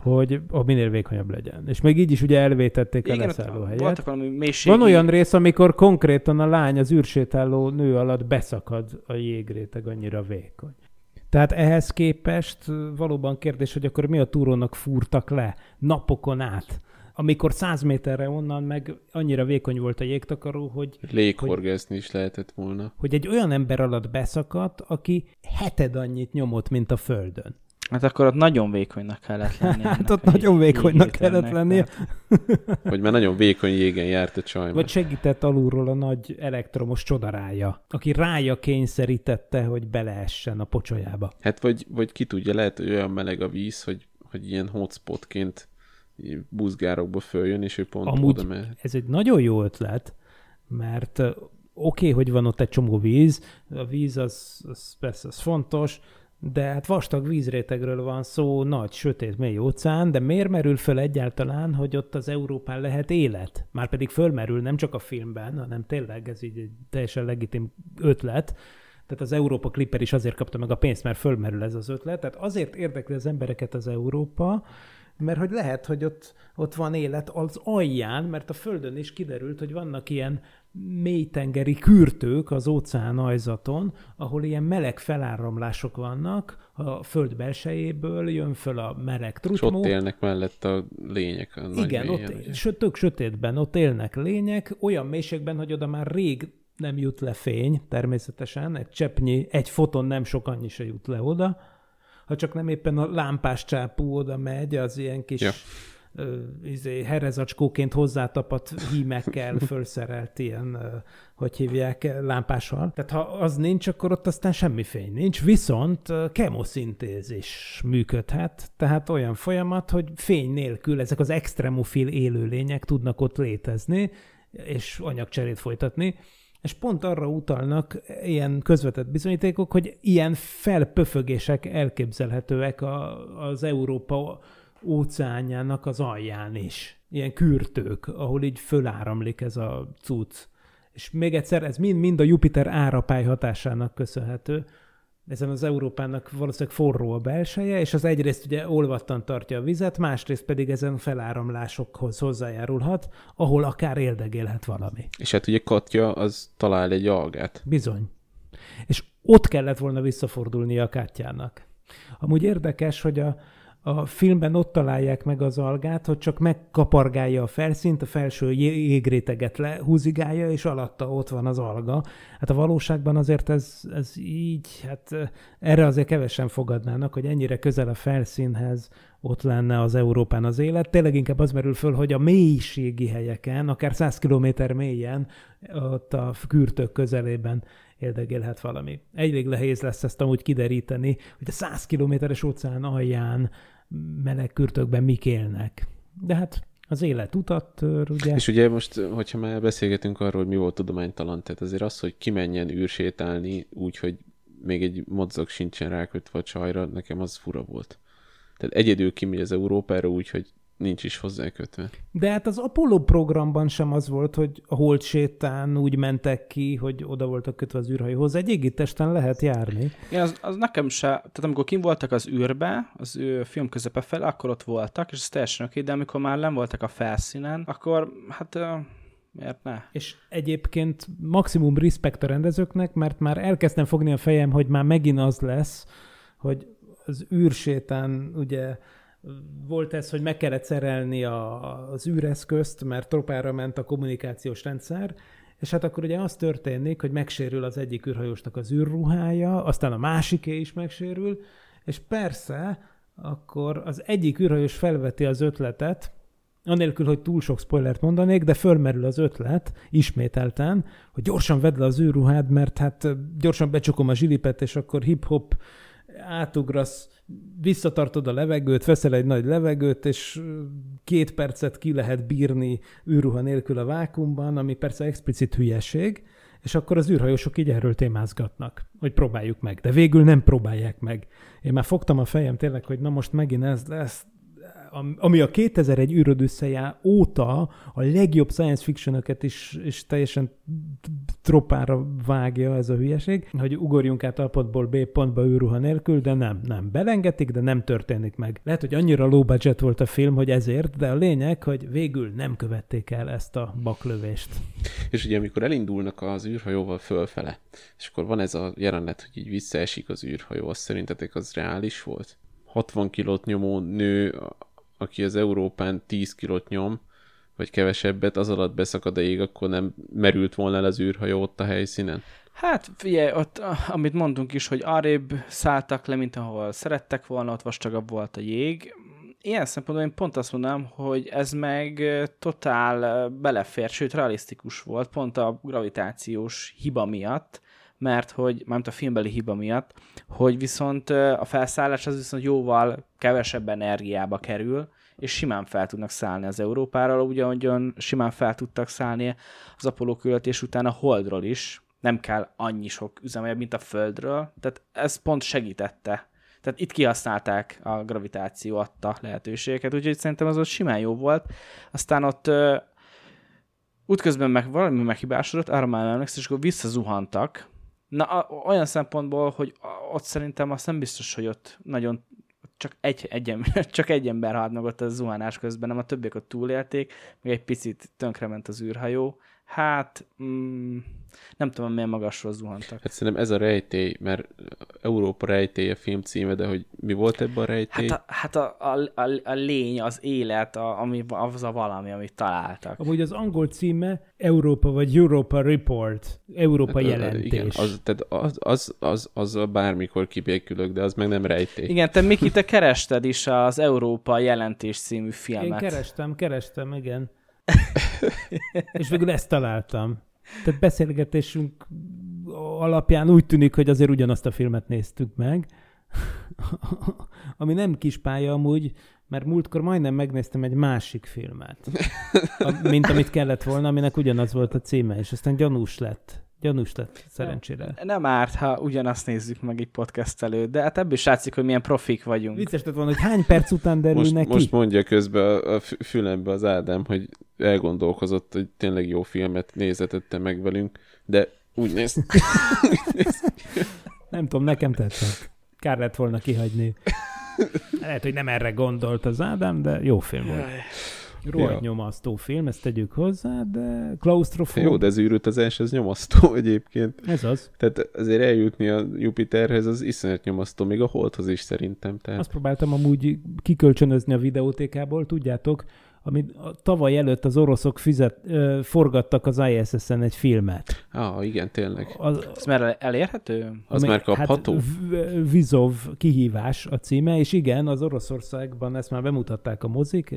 hogy a minél vékonyabb legyen. És még így is ugye elvétették igen, a leszálló helyet. Van olyan rész, amikor konkrétan a lány az űrsétáló nő alatt beszakad a jégréteg, annyira vékony. Tehát ehhez képest valóban kérdés, hogy akkor mi a túrónak fúrtak le napokon át, amikor száz méterre onnan meg annyira vékony volt a jégtakaró, hogy... léghorgászni is lehetett volna. Hogy egy olyan ember alatt beszakadt, aki heted annyit nyomott, mint a Földön. Hát akkor ott nagyon vékonynak kellett lennie. Hát ott nagyon vékonynak kellett lennie. Vagy már nagyon vékony jégen járt a csaj. Vagy segített alulról a nagy elektromos csodarája, aki rája kényszerítette, hogy beleessen a pocsolyába. Hát vagy, vagy ki tudja, lehet, hogy olyan meleg a víz, hogy, hogy ilyen hotspotként buzgárokba följön, és ő pont amúgy oda mehet. Ez egy nagyon jó ötlet, mert oké, okay, hogy van ott egy csomó víz, a víz az, az persze az fontos, de hát vastag vízrétegről van szó, nagy, sötét, mély óceán, de miért merül föl egyáltalán, hogy ott az Európán lehet élet? Márpedig fölmerül nem csak a filmben, hanem tényleg ez így egy teljesen legitim ötlet. Tehát az Európa Clipper is azért kapta meg a pénzt, mert fölmerül ez az ötlet. Tehát azért érdekli az embereket az Európa, mert hogy lehet, hogy ott, ott van élet az alján, mert a Földön is kiderült, hogy vannak ilyen mélytengeri kürtők az óceán aljzaton, ahol ilyen meleg feláramlások vannak, a Föld belsejéből jön föl a meleg trutmó. És ott élnek mellett a lények. A igen, nagy mélyen, ott sőt, tök sötétben ott élnek lények, olyan mélységben, hogy oda már rég nem jut le fény, természetesen, egy cseppnyi, egy foton nem sokan se jut le oda, ha csak nem éppen a lámpás csápú oda megy, az ilyen kis ja. ö, izé, herezacskóként hozzátapadt hímekkel fölszerelt ilyen, ö, hogy hívják, lámpással. Tehát ha az nincs, akkor ott aztán semmi fény nincs, viszont kemoszintézis működhet, tehát olyan folyamat, hogy fény nélkül ezek az extremofil élőlények tudnak ott létezni, és anyagcserét folytatni, és pont arra utalnak ilyen közvetett bizonyítékok, hogy ilyen felpöfögések elképzelhetőek a, az Európa óceánjának az alján is. Ilyen kürtők, ahol így föláramlik ez a cucc. És még egyszer, ez mind-mind a Jupiter árapály hatásának köszönhető. Ezen az Európának valószínűleg forró a belseje, és az egyrészt ugye olvattan tartja a vizet, másrészt pedig ezen feláramlásokhoz hozzájárulhat, ahol akár éldegélhet valami. És hát ugye Katya az talál egy algát. Bizony. És ott kellett volna visszafordulnia a Katyának. Amúgy érdekes, hogy a, a filmben ott találják meg az algát, hogy csak megkapargálja a felszínt, a felső jégréteget lehúzigálja, és alatta ott van az alga. Hát a valóságban azért ez, ez így, hát erre azért kevesen fogadnának, hogy ennyire közel a felszínhez ott lenne az Európán az élet. Tényleg inkább az merül föl, hogy a mélységi helyeken, akár száz kilométer mélyen, ott a kürtök közelében éldegélhet valami. Elég nehéz lesz ezt amúgy kideríteni, hogy a száz kilométeres óceán alján meleg kürtökben mik élnek. De hát az élet utat tör, ugye? És ugye most, hogyha már beszélgetünk arról, hogy mi volt tudománytalan, tehát azért az, hogy kimenjen űrsétálni úgy, hogy még egy mozzog sincsen rákötve a csajra, nekem az fura volt. Tehát egyedül kimegy az Európára úgy, hogy nincs is hozzákötve. De hát az Apollo programban sem az volt, hogy a Hold sétán úgy mentek ki, hogy oda voltak kötve az űrhajóhoz. Egy égitesten lehet járni. Ja, az, az nekem se. Tehát amikor kim voltak az űrbe, az ő film közepe fel, akkor ott voltak, és ez teljesen oké, de amikor már nem voltak a felszínen, akkor hát... Miért ne? És egyébként maximum respekt a rendezőknek, mert már elkezdtem fogni a fejem, hogy már megint az lesz, hogy az űrsétán ugye... Volt ez, hogy meg kellett szerelni a, az űreszközt, mert tropára ment a kommunikációs rendszer, és hát akkor ugye az történik, hogy megsérül az egyik űrhajósnak az űrruhája, aztán a másiké is megsérül, és persze akkor az egyik űrhajós felveti az ötletet, anélkül, hogy túl sok spoilert mondanék, de fölmerül az ötlet ismételten, hogy gyorsan vedd le az űrruhád, mert hát gyorsan becsukom a zsilipet, és akkor hip-hop átugrasz, visszatartod a levegőt, veszel egy nagy levegőt, és két percet ki lehet bírni űrruha nélkül a vákuumban, ami persze explicit hülyeség, és akkor az űrhajósok így erről témázgatnak, hogy próbáljuk meg, de végül nem próbálják meg. Én már fogtam a fejem tényleg, hogy na most megint ez lesz, ami a kétezer-egy űrodüsszeia óta a legjobb science fiction-öket is, is teljesen tropára vágja ez a hülyeség, hogy ugorjunk át A pontból B pontba űrruha nélkül, de nem, nem. Belengetik, de nem történik meg. Lehet, hogy annyira low budget volt a film, hogy ezért, de a lényeg, hogy végül nem követték el ezt a baklövést. És ugye amikor elindulnak az űrhajóval fölfele, és akkor van ez a jelenet, hogy így visszaesik az űrhajó, azt szerintetek az reális volt? hatvan kilót nyomó nő, aki az Európán tíz kilót nyom, vagy kevesebbet, az alatt beszakad a jég, akkor nem merült volna el az űrhajó ott a helyszínen? Hát figyelj, ott, amit mondunk is, hogy arrébb szálltak le, mint ahol szerettek volna, ott vastagabb volt a jég. Ilyen szempontból én pont azt mondanám, hogy ez meg totál belefér, sőt realisztikus volt, pont a gravitációs hiba miatt, mert hogy, mármint a filmbeli hiba miatt, hogy viszont a felszállás az viszont jóval kevesebb energiába kerül, és simán fel tudnak szállni az Európáról, ugyanúgyan simán fel tudtak szállni az Apollo küldetés után a Holdról is, nem kell annyi sok üzemanyag, mint a Földről, tehát ez pont segítette. Tehát itt kihasználták a gravitáció adta lehetőségeket, úgyhogy szerintem az ott simán jó volt. Aztán ott útközben meg valami meghibásodott, arra már nem emlékszem, és akkor visszazuhantak. Na, olyan szempontból, hogy ott szerintem azt nem biztos, hogy ott nagyon csak egy, egy, csak egy ember halt meg ott a zuhanás közben, nem a többiek ott túlélték, még egy picit tönkrement az űrhajó. Hát mm, nem tudom, milyen magasról zuhantak. Hát szerintem ez a rejtély, mert Európa rejtélye film címe, de hogy mi volt ebben a rejtély? Hát a, hát a, a, a, a lény, az élet, a, ami, az a valami, amit találtak. Amúgy az angol címe Európa vagy Europa Report, Európa hát, jelentés. Igen, az, tehát az, az, az, az, az bármikor kibékülök, de az meg nem rejtély. Igen, te Miki, te kerested is az Európa jelentés című filmet. Én kerestem, kerestem, igen. És végül ezt találtam. Tehát beszélgetésünk alapján úgy tűnik, hogy azért ugyanazt a filmet néztük meg, ami nem kis pálya amúgy, mert múltkor majdnem megnéztem egy másik filmet, mint amit kellett volna, aminek ugyanaz volt a címe, és aztán gyanús lett. Gyanús lett, szerencsére. Nem, nem árt, ha ugyanazt nézzük meg egy podcast előtt, de hát ebből is látszik, hogy milyen profik vagyunk. Vicces lett volna, hogy hány perc után derül most, neki. Most mondja közben a fülembe az Ádám, hogy elgondolkozott, hogy tényleg jó filmet nézetette meg velünk, de úgy néz. Nem tudom, nekem tetszett. Kár lett volna kihagyni. Lehet, hogy nem erre gondolt az Ádám, de jó film volt. Rohadt nyomasztó film, ezt tegyük hozzá, de klausztrofób. Jó, de az űrutazás, ez nyomasztó egyébként. Ez az. Tehát azért eljutni a Jupiterhez, az iszonyat nyomasztó, még a Holdhoz is szerintem. Tehát. Azt próbáltam amúgy kikölcsönözni a videótékából, tudjátok, amit tavaly előtt az oroszok fizet, ö, forgattak az I S S-en egy filmet. Ah, igen, tényleg. Az, ez már elérhető? Az már kapható? Hát, Vizov kihívás a címe, és igen, az Oroszországban ezt már bemutatták a mozik,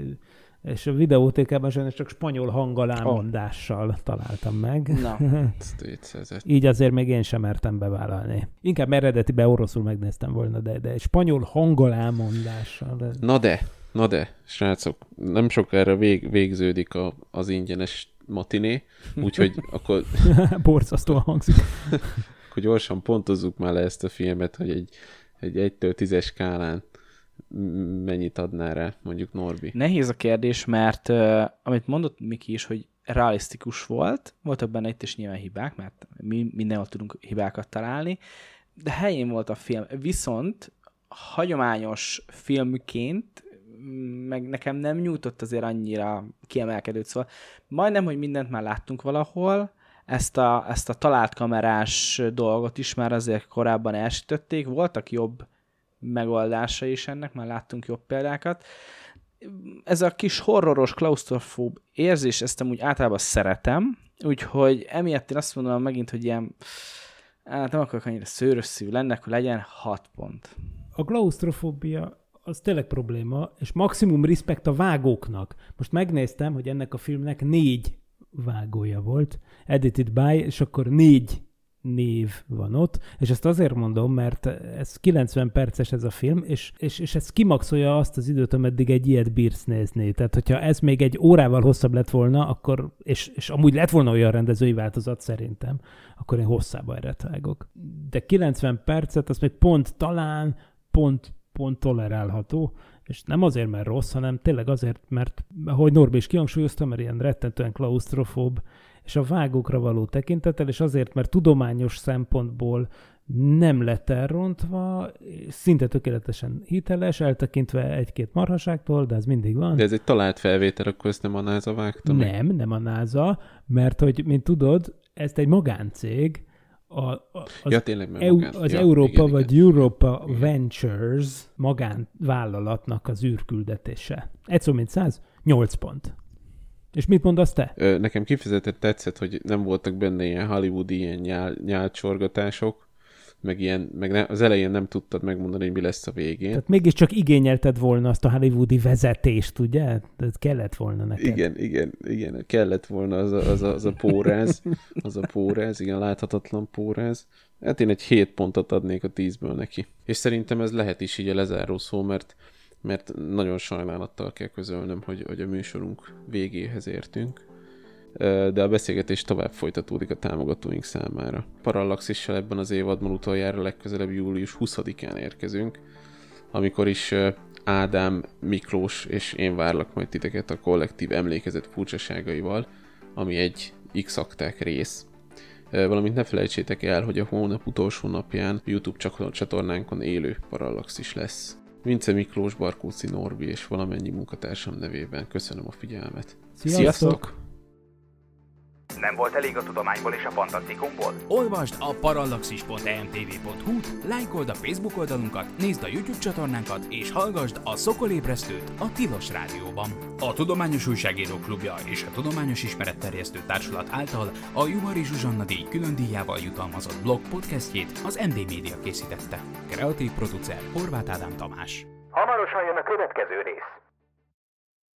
és a videótékában sajnos csak spanyol hangalámondással oh. találtam meg. Na. Így azért még én sem mertem bevállalni. Inkább eredetiben oroszul megnéztem volna, de, de spanyol hangalámondással. De... Na de, na de, srácok, nem sokára vég, végződik a, az ingyenes matiné, úgyhogy akkor... Borzasztóan hangzik. Akkor gyorsan pontozzuk már le ezt a filmet, hogy egy, egy egytől tízes skálán mennyit adná rá, mondjuk Norbi? Nehéz a kérdés, mert uh, amit mondott Miki is, hogy realisztikus volt, voltak benne itt is nyilván hibák, mert mi mindenhol tudunk hibákat találni, de helyén volt a film. Viszont hagyományos filmként meg nekem nem nyújtott azért annyira kiemelkedőt, szóval majdnem, hogy mindent már láttunk valahol, ezt a, ezt a talált kamerás dolgot is már azért korábban elsütötték, voltak jobb megoldása is ennek, már láttunk jobb példákat. Ez a kis horroros, klausztrofób érzés, ezt amúgy általában szeretem, úgyhogy emiatt én azt mondom megint, hogy ilyen, hát nem akarok annyira szőrös szívű lenni, akkor legyen hat pont. A klausztrofóbia az tényleg probléma, és maximum respekt a vágóknak. Most megnéztem, hogy ennek a filmnek négy vágója volt, edited by, és akkor négy név van ott, és ezt azért mondom, mert ez kilencven perces ez a film, és, és, és ez kimaxolja azt az időt, ameddig egy ilyet bírsz nézni. Tehát, hogyha ez még egy órával hosszabb lett volna, akkor, és, és amúgy lett volna olyan rendezői változat szerintem, akkor én hosszában eredvágok. De kilencven percet, az még pont talán, pont, pont tolerálható, és nem azért, mert rossz, hanem tényleg azért, mert, ahogy Norbi is kihangsúlyozta, mert ilyen rettentően klausztrofób, és a vágókra való tekintettel, és azért, mert tudományos szempontból nem lett elrontva, szinte tökéletesen hiteles, eltekintve egy-két marhaságtól, de ez mindig van. De ez egy talált felvétel, akkor ezt nem a NASA vágta? Nem, nem a NASA, mert hogy, mint tudod, ezt egy magáncég, a, az, ja, tényleg, EU, magán... az ja, Európa igen, vagy igen. Europa igen. Ventures magánvállalatnak az űrküldetése. Egy szó, mint száz, nyolc pont. És mit mondasz te? Ö, nekem kifejezetten tetszett, hogy nem voltak benne ilyen hollywoodi ilyen nyál, nyálcsorgatások, meg, ilyen, meg ne, az elején nem tudtad megmondani, hogy mi lesz a végén. Tehát mégiscsak igényelted volna azt a hollywoodi vezetést, ugye? Tehát kellett volna neked. Igen, igen, igen. Kellett volna az a, az a, az a póráz, az a póráz, igen, láthatatlan póráz. Hát én egy hét pontot adnék a tízből neki. És szerintem ez lehet is így a lezáró szó, mert mert nagyon sajnálattal kell közölnöm, hogy, hogy a műsorunk végéhez értünk, de a beszélgetés tovább folytatódik a támogatóink számára. Parallaxissal ebben az évadban utoljára legközelebb július huszadikán érkezünk, amikor is Ádám, Miklós és én várlak majd titeket a kollektív emlékezet furcsaságaival, ami egy X-akták rész. Valamint ne felejtsétek el, hogy a hónap utolsó napján YouTube csatornánkon élő Parallaxis lesz. Vince Miklós, Barkóci Norbi és valamennyi munkatársam nevében köszönöm a figyelmet. Sziasztok! Sziasztok! Nem volt elég a tudományból és a fantasztikumból? Olvasd a parallaxis pont em té vé pont hú-t, lájkold a Facebook oldalunkat, nézd a YouTube csatornánkat és hallgasd a Szokolébresztőt a Tilos Rádióban. A Tudományos Újságíró Klubja és a Tudományos Ismeretterjesztő Társulat által a Juhari Zsuzsanna díj külön díjával jutalmazott blog podcastjét az em bé Media készítette. Kreatív producer Horváth Ádám Tamás. Hamarosan jön a következő rész.